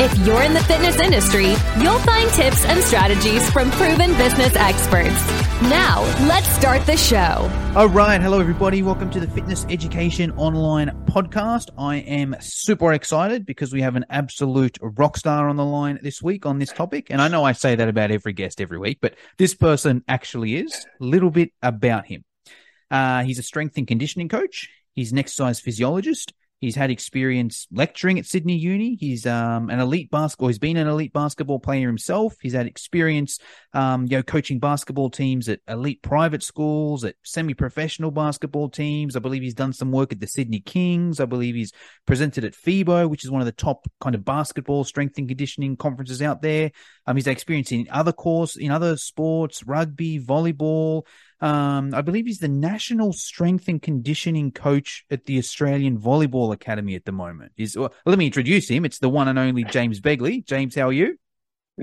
If you're in the fitness industry, you'll find tips and strategies from proven business experts. Now, let's start the show. All right. Hello, everybody. Welcome to the Fitness Education Online Podcast. I am super excited because we have an absolute rock star on the line this week on this topic. And I know I say that about every guest every week, but this person actually is. A little bit about him. He's a strength and conditioning coach. He's an exercise physiologist. He's had experience lecturing at Sydney Uni. He's He's been an elite basketball player himself. He's had experience, coaching basketball teams at elite private schools, at semi-professional basketball teams. I believe he's done some work at the Sydney Kings. I believe he's presented at FIBO, which is one of the top kind of basketball strength and conditioning conferences out there. He's had experience in other sports, rugby, volleyball. I believe he's the national strength and conditioning coach at the Australian Volleyball Academy at the moment. Let me introduce him. It's the one and only James Begley. James, how are you?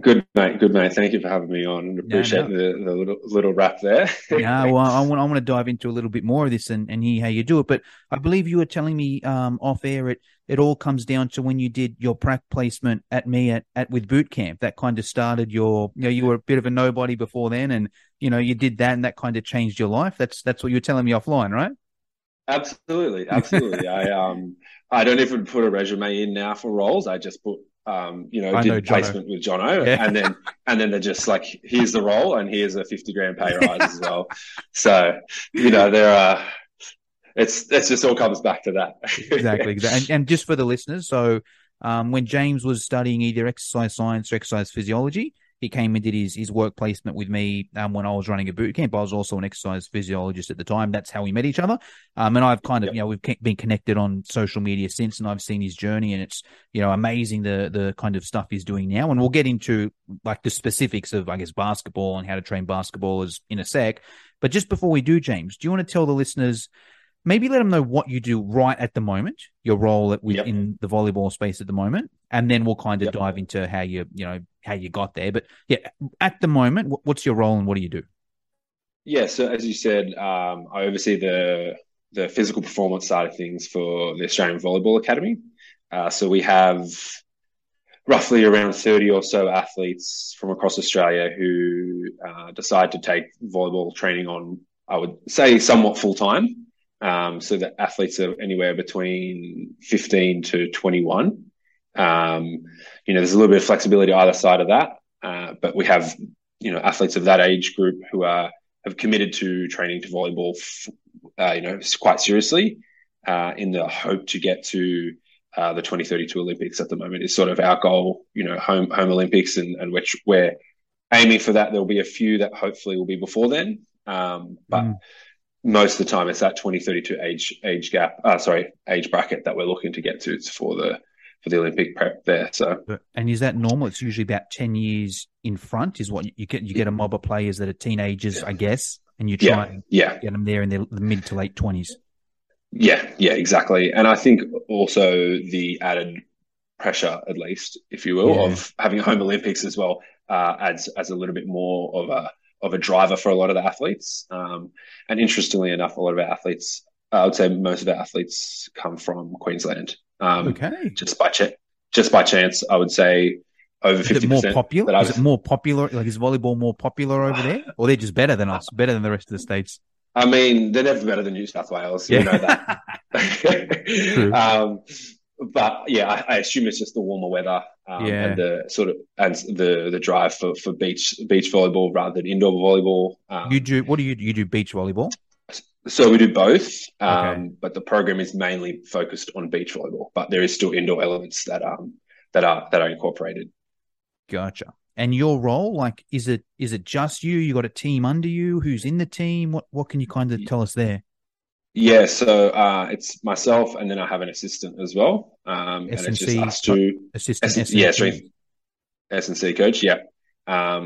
Good mate. Thank you for having me on. And appreciate the little wrap there. Yeah, well, I want to dive into a little bit more of this and hear how you do it. But I believe you were telling me off air it all comes down to when you did your prac placement with boot camp. That kind of started you were a bit of a nobody before then, and you did that, and that kind of changed your life. That's what you were telling me offline, right? Absolutely. I don't even put a resume in now for roles. I just put. Did placement with Jono, yeah. and then they're just like, here's the role and here's a $50,000 pay rise as well. So, there are, it's just all comes back to that. Exactly. And just for the listeners. So, when James was studying either exercise science or exercise physiology, he came and did his work placement with me when I was running a boot camp. I was also an exercise physiologist at the time. That's how we met each other. And I've kind of, we've been connected on social media since, and I've seen his journey, and it's, amazing the kind of stuff he's doing now. And we'll get into like the specifics of, I guess, basketball and how to train basketballers in a sec. But just before we do, James, do you want to tell the listeners, maybe let them know what you do right at the moment, your role in the volleyball space at the moment, and then we'll kind of dive into how you got there. But at the moment, what's your role and what do you do? Yeah, so as you said, I oversee the physical performance side of things for the Australian Volleyball Academy. So we have roughly around 30 or so athletes from across Australia who decide to take volleyball training on, I would say, somewhat full-time. So the athletes are anywhere between 15 to 21. There's a little bit of flexibility either side of that, but we have, athletes of that age group who have committed to training to volleyball, quite seriously, in the hope to get to the 2032 Olympics. At the moment is sort of our goal, home Olympics, and which we're aiming for that. There'll be a few that hopefully will be before then, but. Most of the time, it's that 2032 age gap. Age bracket that we're looking to get to. It's for the Olympic prep there. So, and is that normal? It's usually about 10 years in front is what you get. You get a mob of players that are teenagers, I guess, and you try and get them there in the mid to late 20s. Yeah, exactly. And I think also the added pressure, at least if you will, of having home Olympics as well, adds as a little bit more of a driver for a lot of the athletes. And interestingly enough, a lot of our athletes, I would say most of our athletes, come from Queensland. Okay. Just by chance, I would say over 50%. Is it more popular? Like, is volleyball more popular over there? Or they're just better than us, better than the rest of the states? I mean, they're never better than New South Wales. Yeah. You know that. True. But yeah, I assume it's just the warmer weather and the sort of the drive for beach volleyball rather than indoor volleyball. You do beach volleyball? So we do both, but the program is mainly focused on beach volleyball. But there is still indoor elements that are incorporated. Gotcha. And your role, like, is it just you? You got a team under you? Who's in the team? What can you kind of tell us there? Yeah, so it's myself, and then I have an assistant as well. S&C, and it's just us two. Assistant, S&C. Yeah, S&C coach, yeah.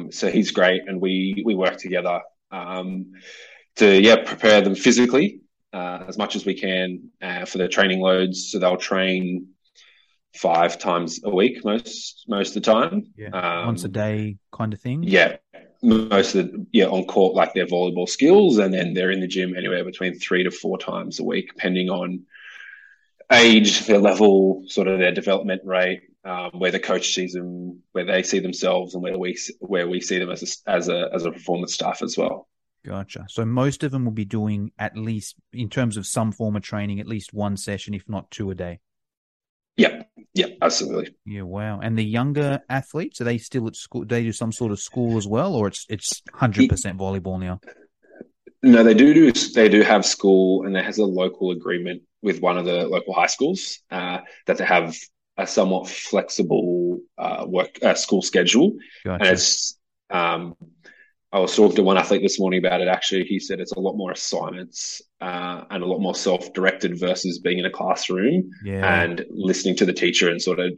So he's great, and we work together. to prepare them physically as much as we can for their training loads. So they'll train 5 times a week most of the time. Once a day kind of thing. Most of the on court, like their volleyball skills, and then they're in the gym anywhere between 3 to 4 times a week, depending on age, their level, sort of their development rate, where the coach sees them, where they see themselves, and where we see them as a performance staff as well. Gotcha. So most of them will be doing, at least in terms of some form of training, at least 1 session, if not 2 a day. Yeah, absolutely. Yeah, wow. And the younger athletes, are they still at school? They do some sort of school as well, or it's 100% volleyball now? No, they do have school, and there has a local agreement with one of the local high schools that they have a somewhat flexible school schedule. Gotcha. And it's I was talking to one athlete this morning about it, actually. He said it's a lot more assignments and a lot more self-directed versus being in a classroom and listening to the teacher and sort of,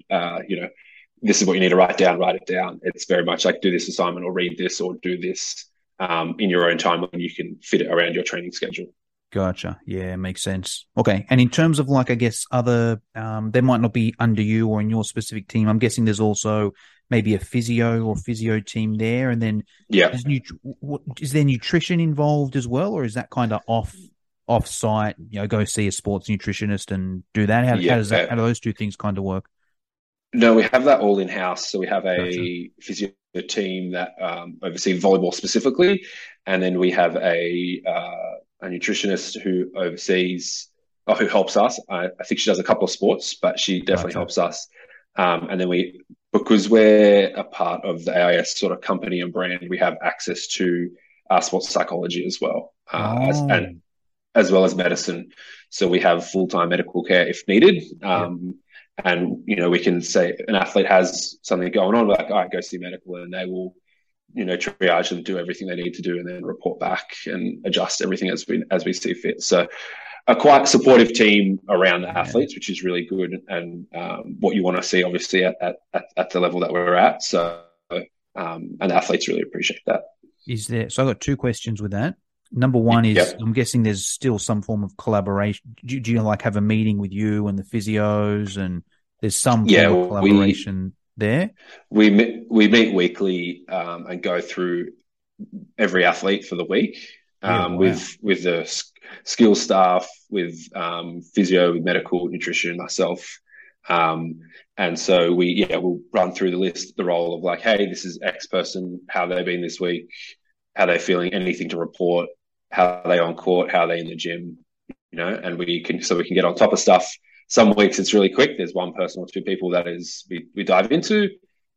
this is what you need to write it down. It's very much like do this assignment or read this or do this in your own time when you can fit it around your training schedule. Gotcha. Yeah, makes sense. Okay. And in terms of like, I guess, other, they might not be under you or in your specific team. I'm guessing there's also maybe a physio team there. And then is there nutrition involved as well? Or is that kind of off site, go see a sports nutritionist and do that? How do those two things kind of work? No, we have that all in-house. So we have a physio team that oversee volleyball specifically. And then we have a nutritionist who oversees or who helps us. I think she does a couple of sports, but she definitely helps us. And then because we're a part of the AIS sort of company and brand, we have access to sports psychology as well, as well as medicine. So we have full-time medical care if needed. And, we can say an athlete has something going on, like, all right, go see medical, and they will, triage them, do everything they need to do, and then report back and adjust everything as we see fit. So a quite supportive team around the athletes, which is really good, and what you want to see, obviously, at the level that we're at. So and athletes really appreciate that. Is there? So I got 2 questions with that. Number one is, I'm guessing there's still some form of collaboration. Do you like have a meeting with you and the physios, and there's some form of collaboration? We meet weekly and go through every athlete for the week with the skill staff, with physio, with medical, nutrition, myself, and so we'll run through the list, the role of like, hey, this is X person, how they've been this week, how they're feeling, anything to report, how are they on court, how are they in the gym, and we can get on top of stuff. Some weeks it's really quick. There's one person or 2 people that is we dive into.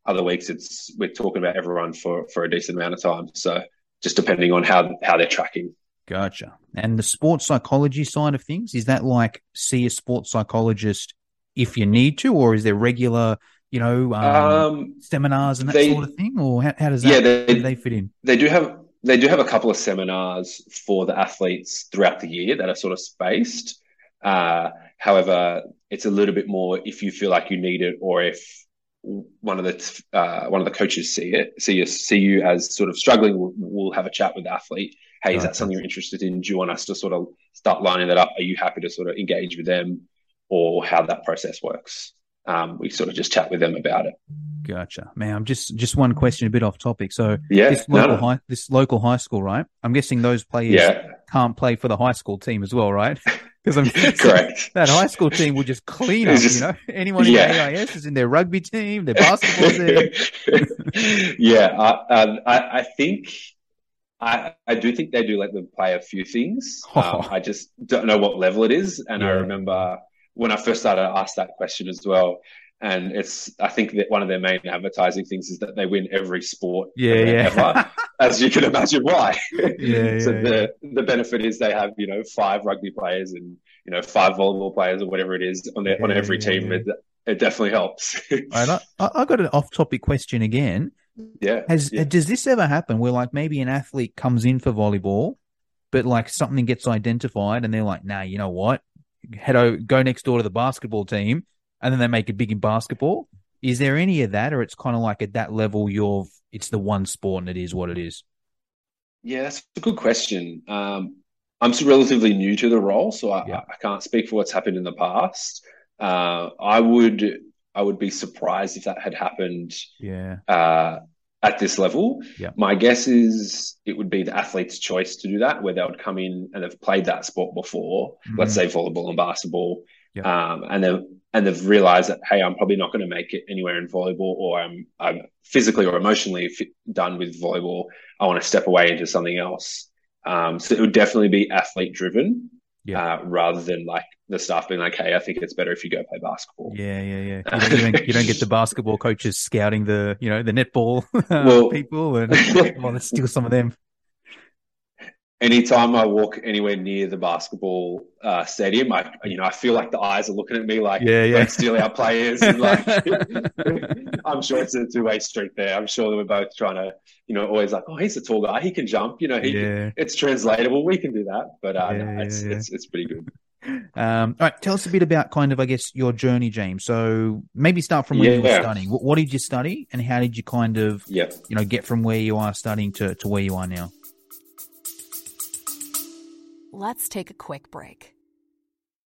Other weeks we're talking about everyone for a decent amount of time. So just depending on how they're tracking. Gotcha. And the sports psychology side of things, is that like see a sports psychologist if you need to, or is there regular, seminars and that sort of thing, or how does that do they fit in? They do have a couple of seminars for the athletes throughout the year that are sort of spaced. However, it's a little bit more if you feel like you need it, or if one of the coaches see you as sort of struggling, we'll have a chat with the athlete. Hey, is that something you're interested in? Do you want us to sort of start lining that up? Are you happy to sort of engage with them, or how that process works? We sort of just chat with them about it. Gotcha. Man, I'm just one question, a bit off topic. So this local high school, right? I'm guessing those players can't play for the high school team as well, right? Because I'm correct. That high school team will just clean up, Anyone in the AIS is in their rugby team, their basketball team. I do think they do let them play a few things. I just don't know what level it is. And I remember when I first started, I asked that question as well. And I think that one of their main advertising things is that they win every sport ever, as you can imagine why. The benefit is they have, 5 rugby players and, 5 volleyball players or whatever it is on every team. Yeah. It definitely helps. Right, I've got an off-topic question again. Yeah. Does this ever happen where like maybe an athlete comes in for volleyball, but like something gets identified and they're like, nah, you know what? Go next door to the basketball team. And then they make it big in basketball. Is there any of that, or it's kind of like at that level, it's the one sport and it is what it is? Yeah, that's a good question. I'm relatively new to the role, so I can't speak for what's happened in the past. I would be surprised if that had happened at this level. Yeah. My guess is it would be the athlete's choice to do that, where they would come in and have played that sport before, let's say volleyball and basketball, and they've realised that, hey, I'm probably not going to make it anywhere in volleyball, or I'm physically or emotionally done with volleyball. I want to step away into something else. So it would definitely be athlete-driven rather than like the staff being like, hey, I think it's better if you go play basketball. Yeah. You don't get the basketball coaches scouting the, the netball people and want to steal some of them. Anytime I walk anywhere near the basketball stadium, I feel like the eyes are looking at me like, don't steal our players. And like, I'm sure it's a two-way street there. I'm sure that we're both trying to, always like, oh, he's a tall guy. He can jump. It's translatable. We can do that. But it's pretty good. All right. Tell us a bit about kind of, I guess, your journey, James. So maybe start from when you were studying. What did you study and how did you kind of, get from where you are studying to where you are now? Let's take a quick break.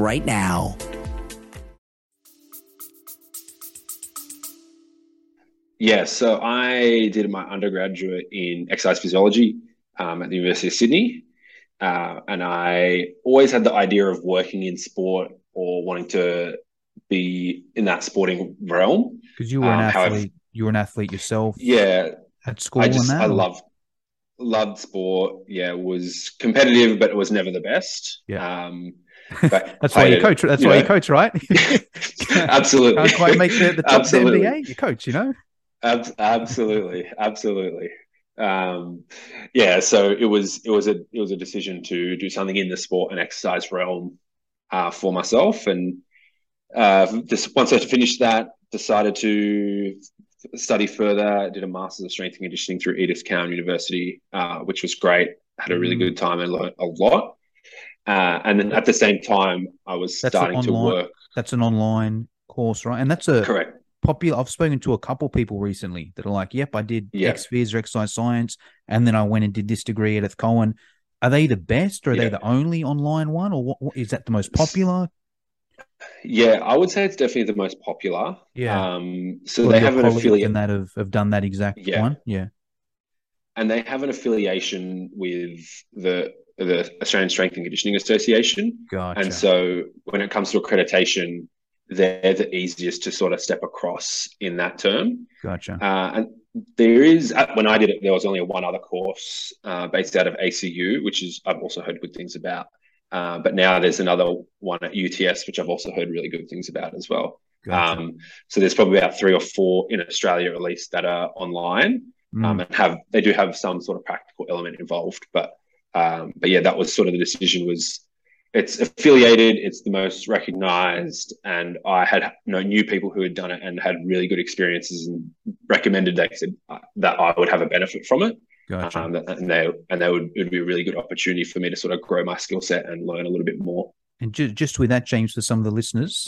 right now. Yeah, so I did my undergraduate in exercise physiology at the University of Sydney, and I always had the idea of working in sport or wanting to be in that sporting realm. Because you were an athlete, you were an athlete yourself. Yeah, at school. I loved sport. Yeah, was competitive, but it was never the best. Yeah. But that's why you coach. That's why you coach, right? Absolutely. Can't quite make the top of the NBA. You coach, Absolutely. So it was a decision to do something in the sport and exercise realm for myself, and once I finished that, decided to study further. Did a Masters of Strength and Conditioning through Edith Cowan University, which was great. Had a really good time and learned a lot. And then at the same time, I was starting to work. That's an online course, right? And that's correct. Popular. I've spoken to a couple people recently that are like, yep, I did X Phys or exercise science, and then I went and did this degree at Edith Cowan. Are they the best or are they the only online one? Or what is that the most popular? Yeah, I would say it's definitely the most popular. Yeah. So they have an affiliate. That have done that exact one. Yeah. And they have an affiliation with the Australian Strength and Conditioning Association. Gotcha. And so when it comes to accreditation, they're the easiest to sort of step across in that term. Gotcha. And there is, when I did it, there was only one other course based out of ACU, which is I've also heard good things about. But now there's another one at UTS, which I've also heard really good things about as well. Gotcha. So there's probably about 3 or 4 in Australia at least that are online and they do have some sort of practical element involved, but that was sort of the decision. Was it's affiliated, it's the most recognized, and I had knew people who had done it and had really good experiences and recommended that I would have a benefit from it. Gotcha. It would be a really good opportunity for me to sort of grow my skill set and learn a little bit more. And just with that, James, for some of the listeners,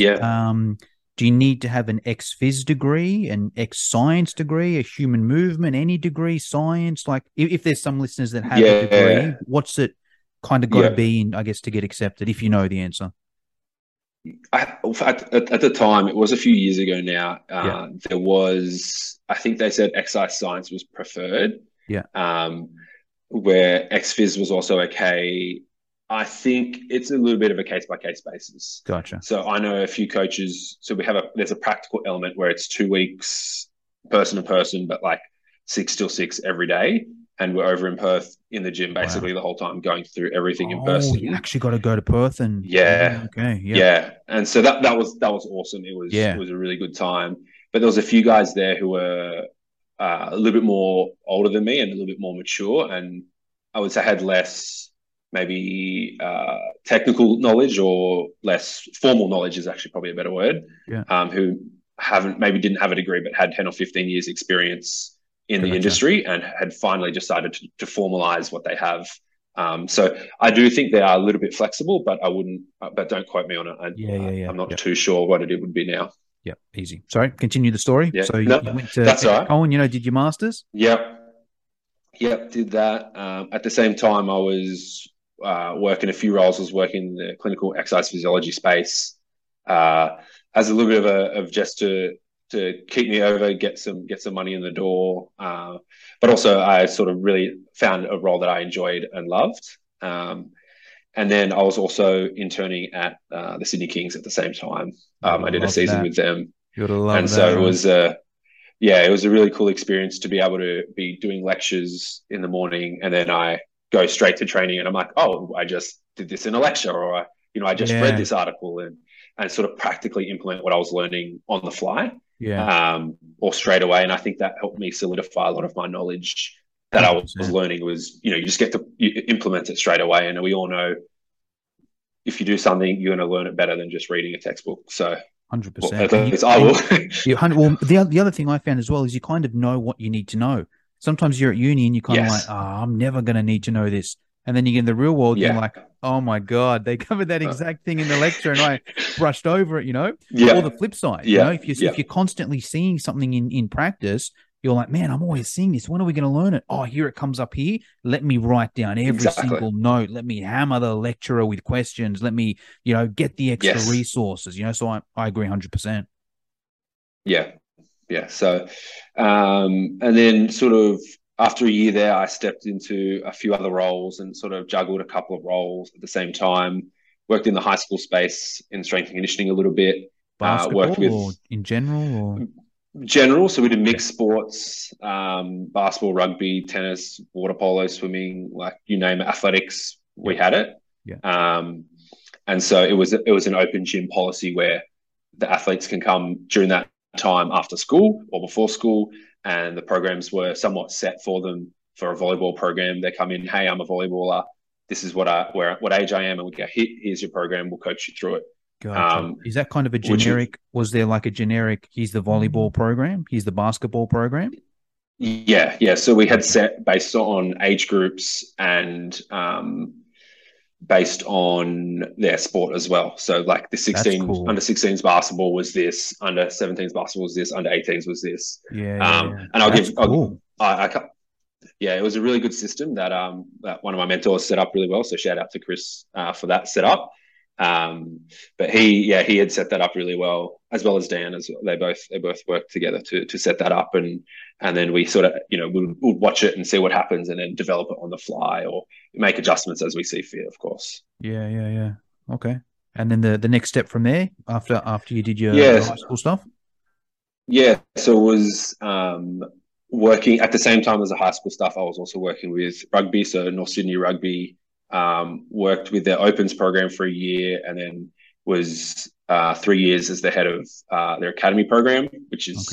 do you need to have an ex-phys degree, an ex-science degree, a human movement, any degree, science? Like if there's some listeners that have a degree, what's it kind of got to be in, I guess, to get accepted, if you know the answer? At the time, it was a few years ago now, there was, I think they said exercise science was preferred, where ex-phys was also okay. I think it's a little bit of a case-by-case basis. Gotcha. So I know a few coaches, so there's a practical element where it's 2 weeks person-to-person, but like 6 till 6 every day. And we're over in Perth in the gym basically the whole time, going through everything in person. You actually got to go to Perth and And so that was awesome. It was a really good time. But there was a few guys there who were a little bit more older than me and a little bit more mature, and I would say had less maybe technical knowledge, or less formal knowledge is actually probably a better word, who maybe didn't have a degree but had 10 or 15 years experience in the industry and had finally decided to formalize what they have. So I do think they are a little bit flexible, but I wouldn't, but don't quote me on it. I'm not too sure what it would be now. Yeah, easy. Sorry, continue the story. Yeah. So you went to Edith Cowan, did your master's? Yep, did that. At the same time, I was working a few roles. I was working in the clinical exercise physiology space as a little bit of just to keep me over, get some money in the door. But also I sort of really found a role that I enjoyed and loved. And then I was also interning at the Sydney Kings at the same time. I did a season with them. You would have loved that. And so it was, it was a really cool experience to be able to be doing lectures in the morning. And then I go straight to training and I'm like, oh, I just did this in a lecture, or, I just read this article and sort of practically implement what I was learning on the fly. Or straight away. And I think that helped me solidify a lot of my knowledge that I was learning was, you just get to implement it straight away. And we all know if you do something, you're going to learn it better than just reading a textbook. So 100%. The other thing I found as well is you kind of know what you need to know. Sometimes you're at uni and you're kind of like, I'm never going to need to know this. And then you get in the real world, and you're like, oh my God, they covered that exact thing in the lecture and I brushed over it, Or the flip side, if you're constantly seeing something in practice, you're like, man, I'm always seeing this. When are we going to learn it? Oh, here it comes up here. Let me write down every single note. Let me hammer the lecturer with questions. Let me, get the extra resources, So I agree 100%. Yeah. So, and then sort of, after a year there, I stepped into a few other roles and sort of juggled a couple of roles at the same time. Worked in the high school space in strength and conditioning a little bit. Basketball worked with, or in general? Or? General. So we did mixed sports, basketball, rugby, tennis, water polo, swimming, like you name it, athletics, we had it. And so it was an open gym policy where the athletes can come during that time after school or before school, and the programs were somewhat set for them. For a volleyball program, they come in, hey, I'm a volleyballer. This is what age I am. And we go, here's your program. We'll coach you through it. Gotcha. Is that kind of a generic, was there like a generic, here's the volleyball program, here's the basketball program? Yeah. So we had set based on age groups and based on their sport as well. So like the under 16s basketball was this, under 17s basketball was this, under 18s was this. And it was a really good system that one of my mentors set up really well. So shout out to Chris for that setup. But he had set that up really well as Dan as well. They both worked together to set that up. And then we sort of, we'll watch it and see what happens and then develop it on the fly or make adjustments as we see fit, of course. Yeah. Okay. And then the next step from there after you did your high school stuff? Yeah. So it was, working at the same time as the high school stuff, I was also working with rugby. So North Sydney rugby, worked with their opens program for a year and then was 3 years as the head of their academy program, which is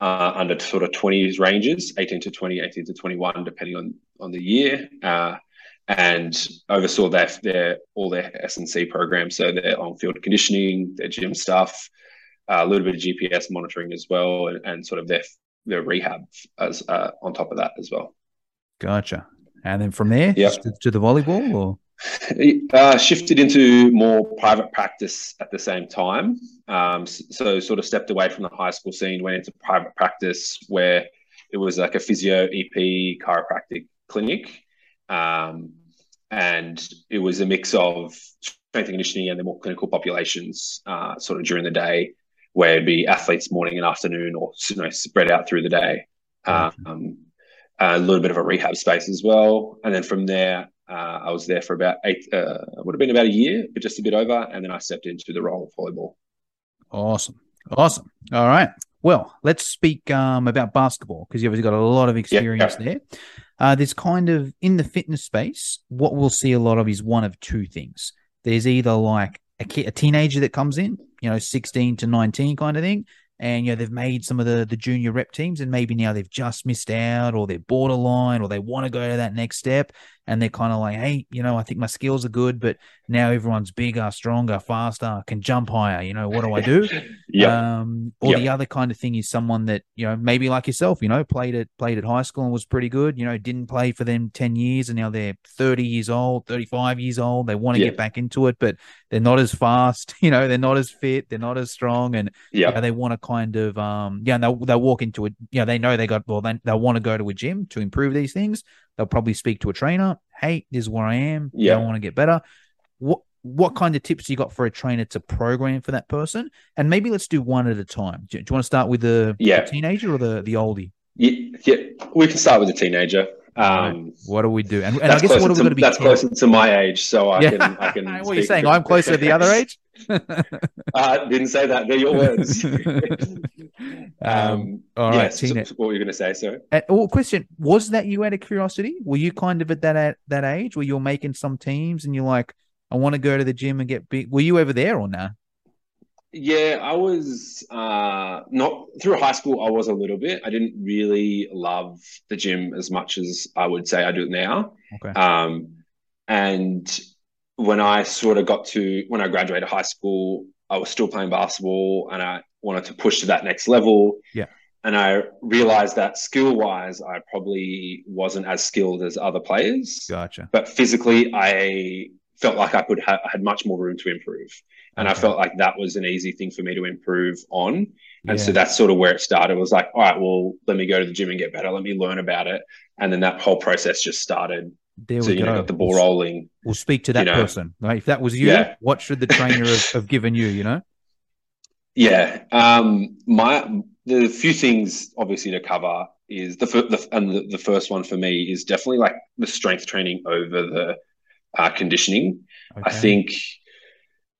under sort of 20s ranges, 18 to 20, 18 to 21, depending on the year, and oversaw all their S&C programs, so their on-field conditioning, their gym stuff, a little bit of GPS monitoring as well, and sort of their rehab as on top of that as well. Gotcha. And then from there to the volleyball, or shifted into more private practice at the same time. So sort of stepped away from the high school scene, went into private practice where it was like a physio, EP, chiropractic clinic. And it was a mix of strength and conditioning and the more clinical populations sort of during the day, where it'd be athletes morning and afternoon, or spread out through the day. A little bit of a rehab space as well. And then from there, I was there for about about a year, but just a bit over. And then I stepped into the role of volleyball. Awesome. All right. Well, let's speak about basketball, because you've obviously got a lot of experience there. There's kind of, in the fitness space, what we'll see a lot of is one of two things. There's either like a teenager that comes in, 16 to 19 kind of thing. And, they've made some of the junior rep teams, and maybe now they've just missed out, or they're borderline, or they want to go to that next step. and they're kind of like, hey, you know, I think my skills are good, but now everyone's bigger, stronger, faster, can jump higher. You know, what do I do? The other kind of thing is someone that, you know, maybe like yourself, you know, played at high school and was pretty good, you know, didn't play for them 10 years and now they're 30 years old, 35 years old. They want to get back into it, but they're not as fast, you know, they're not as fit, they're not as strong. And you know, they want to kind of, they'll walk into it. You know, they know they'll want to go to a gym to improve these things. They'll probably speak to a trainer. Hey, this is where I am. I want to get better. What kind of tips you got for a trainer to program for that person? And maybe let's do one at a time. Do you want to start with the teenager or the oldie? Yeah, we can start with the teenager. What do we do? And I guess what are we going to be? That's closer to my age, so I can. What are you saying? I'm closer to the other age. I didn't say that. They're your words. All right. So what were you going to say? Sorry. Question: was that you out of curiosity? Were you kind of at that age where you're making some teams and you're like, I want to go to the gym and get big? Were you ever there or nah? Yeah, I was not through high school. I was a little bit. I didn't really love the gym as much as I would say I do now. Okay. And when I sort of when I graduated high school, I was still playing basketball and I wanted to push to that next level. Yeah. And I realized that skill-wise, I probably wasn't as skilled as other players. Gotcha. But physically, I felt like I could had much more room to improve. And I felt like that was an easy thing for me to improve on. And so that's sort of where it started. It was like, all right, well, let me go to the gym and get better. Let me learn about it. And then that whole process just started. There so, we you go. Know, got the ball rolling. We'll speak to that person. Right? If that was you, what should the trainer have given you, you know? Yeah. The few things obviously to cover is the first one for me is definitely like the strength training over the conditioning. Okay.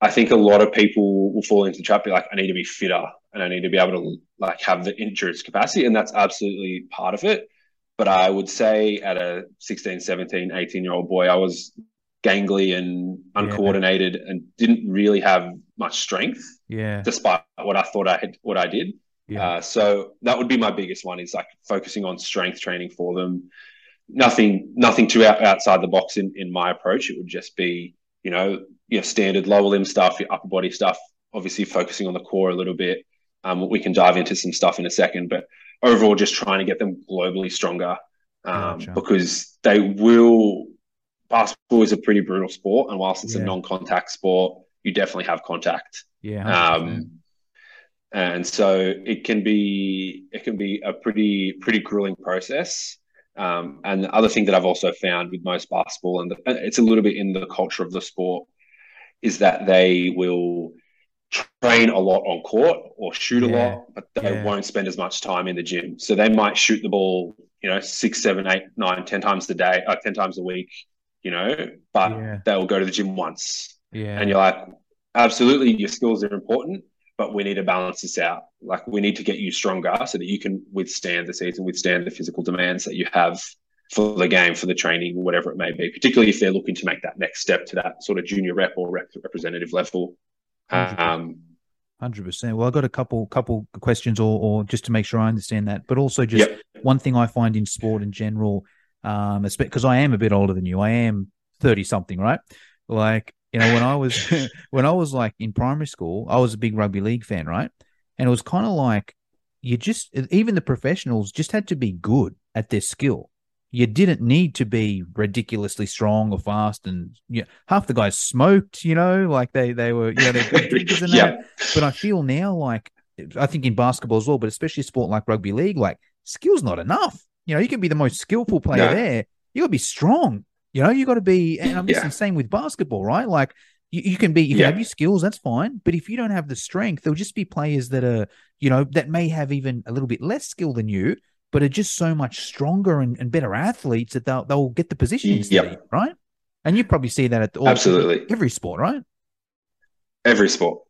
I think a lot of people will fall into the trap, be like, I need to be fitter and I need to be able to like have the endurance capacity. And that's absolutely part of it. But I would say at a 16, 17, 18-year-old boy, I was gangly and uncoordinated and didn't really have much strength. Yeah. Despite what I thought I had, what I did. Yeah. So that would be my biggest one is like focusing on strength training for them. Nothing too outside the box in my approach. It would just be, you know, your standard lower limb stuff, your upper body stuff, obviously focusing on the core a little bit. We can dive into some stuff in a second, but overall just trying to get them globally stronger because they will – basketball is a pretty brutal sport, and whilst it's a non-contact sport, you definitely have contact. Yeah. And so it can be a pretty grueling process. And the other thing that I've also found with most basketball, and it's a little bit in the culture of the sport, is that they will train a lot on court or shoot a lot, but they won't spend as much time in the gym. So they might shoot the ball, you know, 6, 7, 8, 9, 10 times a day, 10 times a week, you know, but they'll go to the gym once. Yeah. And you're like, absolutely, your skills are important, but we need to balance this out. Like we need to get you stronger so that you can withstand the season, withstand the physical demands that you have for the game, for the training, whatever it may be, particularly if they're looking to make that next step to that sort of junior rep or representative level. 100%. Well, I've got a couple questions or just to make sure I understand that, but also just one thing I find in sport in general, because I am a bit older than you. I am 30-something, right? Like, you know, when I was like in primary school, I was a big rugby league fan, right? And it was kind of like even the professionals just had to be good at their skill. You didn't need to be ridiculously strong or fast, and half the guys smoked. You know, like they were, you know, they're good drinkers and that. But I feel now like I think in basketball as well, but especially sport like rugby league, like skill's not enough. You know, you can be the most skillful player there. You got to be strong. You know, you got to be, and I'm just the same with basketball, right? Like you can be, you can have your skills, that's fine. But if you don't have the strength, there'll just be players that are, you know, that may have even a little bit less skill than you, but are just so much stronger and better athletes that they'll get the position instead, right? And you probably see that at absolutely every sport, right? Every sport.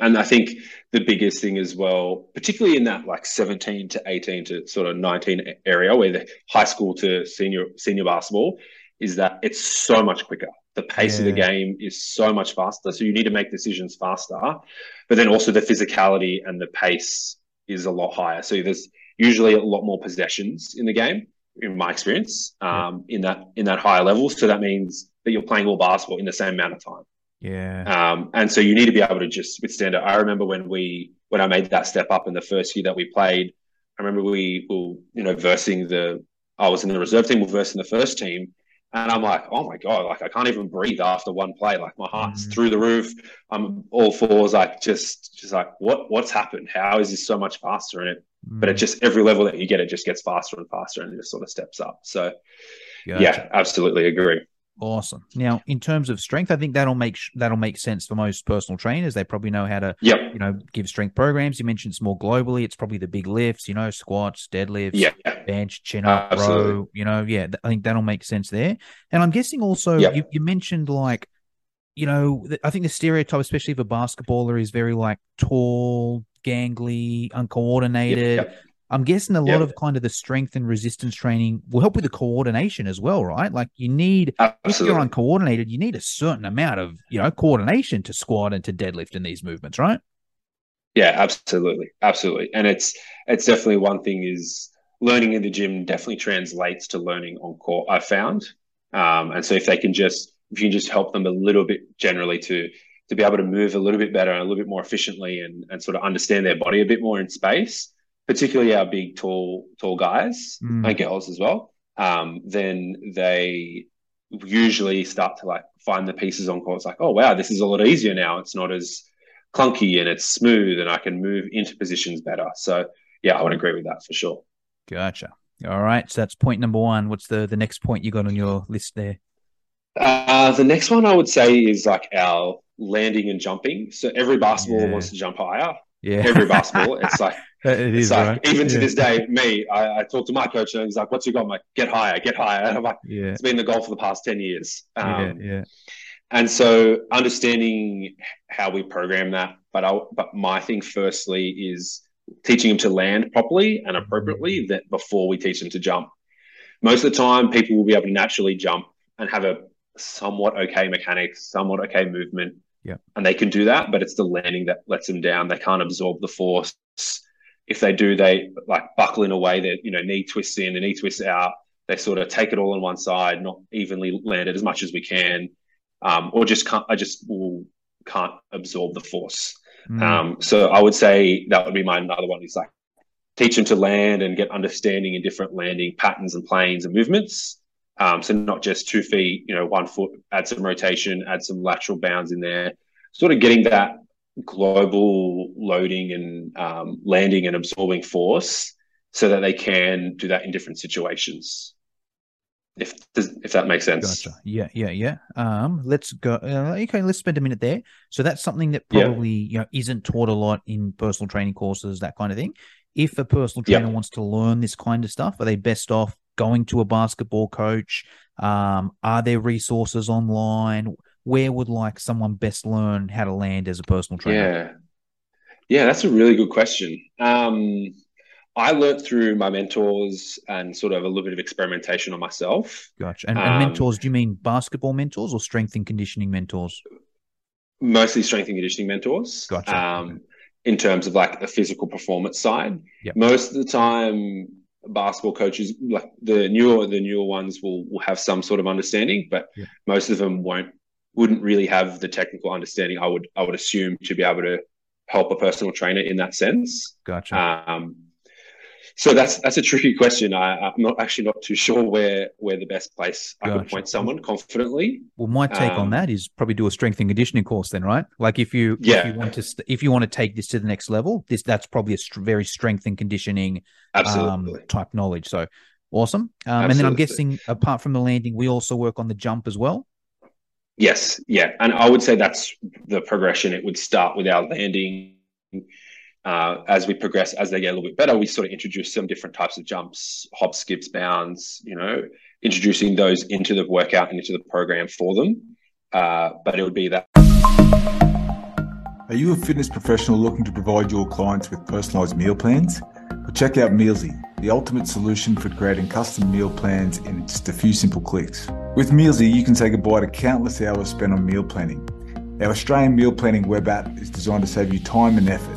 And I think the biggest thing as well, particularly in that like 17 to 18 to sort of 19 area where the high school to senior basketball, is that it's so much quicker. The pace of the game is so much faster. So you need to make decisions faster, but then also the physicality and the pace is a lot higher. So there's usually a lot more possessions in the game. in my experience, in that higher level. So that means that you're playing all basketball in the same amount of time. Yeah. And so you need to be able to just withstand it. I remember when I made that step up in the first year that we played, I remember we were, versing I was in the reserve team, we were versing the first team. And I'm like, oh my God, like I can't even breathe after one play. Like my heart's through the roof. I'm all fours, like just like what's happened? How is this so much faster in it? But it just, every level that you get, it just gets faster and faster and it just sort of steps up. So gotcha. Yeah, absolutely agree. Awesome. Now, in terms of strength, I think that'll make sense for most personal trainers. They probably know how to, give strength programs. You mentioned it's more globally. It's probably the big lifts, squats, deadlifts, bench, chin up, row. I think that'll make sense there. And I'm guessing also you mentioned like, I think the stereotype, especially for a basketballer, is very like tall, gangly, uncoordinated. I'm guessing a lot of kind of the strength and resistance training will help with the coordination as well, right? Like you need, if you're uncoordinated, you need a certain amount of, coordination to squat and to deadlift in these movements, right? Yeah, absolutely. Absolutely. And it's definitely one thing is learning in the gym definitely translates to learning on court, I found. And so if you can just help them a little bit generally to be able to move a little bit better and a little bit more efficiently and sort of understand their body a bit more in space, particularly our big, tall guys and girls as well, then they usually start to, like, find the pieces on court. It's like, oh, wow, this is a lot easier now. It's not as clunky and it's smooth and I can move into positions better. So, yeah, I would agree with that for sure. Gotcha. All right, so that's point number one. What's the next point you got on your list there? The next one I would say is, like, our landing and jumping. So every basketballer wants to jump higher. Yeah. Every basketball, it's like, right? Even to this day, me, I talk to my coach and he's like, what's your goal? I'm like, get higher, get higher. And I'm like, it's been the goal for the past 10 years. And so understanding how we program that, but my thing firstly is teaching them to land properly and appropriately that before we teach them to jump. Most of the time people will be able to naturally jump and have a somewhat okay mechanics, somewhat okay movement. Yeah, and they can do that, but it's the landing that lets them down. They can't absorb the force. If they do, they like buckle in a way that, knee twists in and knee twists out. They sort of take it all on one side, not evenly landed as much as we can, or just can't absorb the force. So I would say that would be my another one is like teach them to land and get understanding in different landing patterns and planes and movements. So not just 2 feet, 1 foot, add some rotation, add some lateral bounds in there, sort of getting that global loading and landing and absorbing force so that they can do that in different situations, if that makes sense. Gotcha. Yeah. Let's go. Okay, let's spend a minute there. So that's something that probably isn't taught a lot in personal training courses, that kind of thing. If a personal trainer wants to learn this kind of stuff, are they best off going to a basketball coach? Are there resources online? Where would like someone best learn how to land as a personal trainer? Yeah, that's a really good question. I learned through my mentors and sort of a little bit of experimentation on myself. Gotcha. And mentors, do you mean basketball mentors or strength and conditioning mentors? Mostly strength and conditioning mentors. Gotcha. In terms of like the physical performance side. Yep. Most of the time, basketball coaches, like the newer ones will have some sort of understanding, but most of them wouldn't really have the technical understanding, I would assume, to be able to help a personal trainer in that sense. Gotcha. So that's a tricky question. I'm not too sure where the best place I could point someone confidently. Well, my take on that is probably do a strength and conditioning course then, right? Like if you want to take this to the next level, that's probably a very strength and conditioning type knowledge. So awesome. And then I'm guessing apart from the landing, we also work on the jump as well. Yes. Yeah. And I would say that's the progression. It would start with our landing. As we progress, as they get a little bit better, we sort of introduce some different types of jumps, hops, skips, bounds, introducing those into the workout and into the program for them. But it would be that. Are you a fitness professional looking to provide your clients with personalized meal plans? Well, check out Mealzy, the ultimate solution for creating custom meal plans in just a few simple clicks. With Mealzy, you can say goodbye to countless hours spent on meal planning. Our Australian meal planning web app is designed to save you time and effort,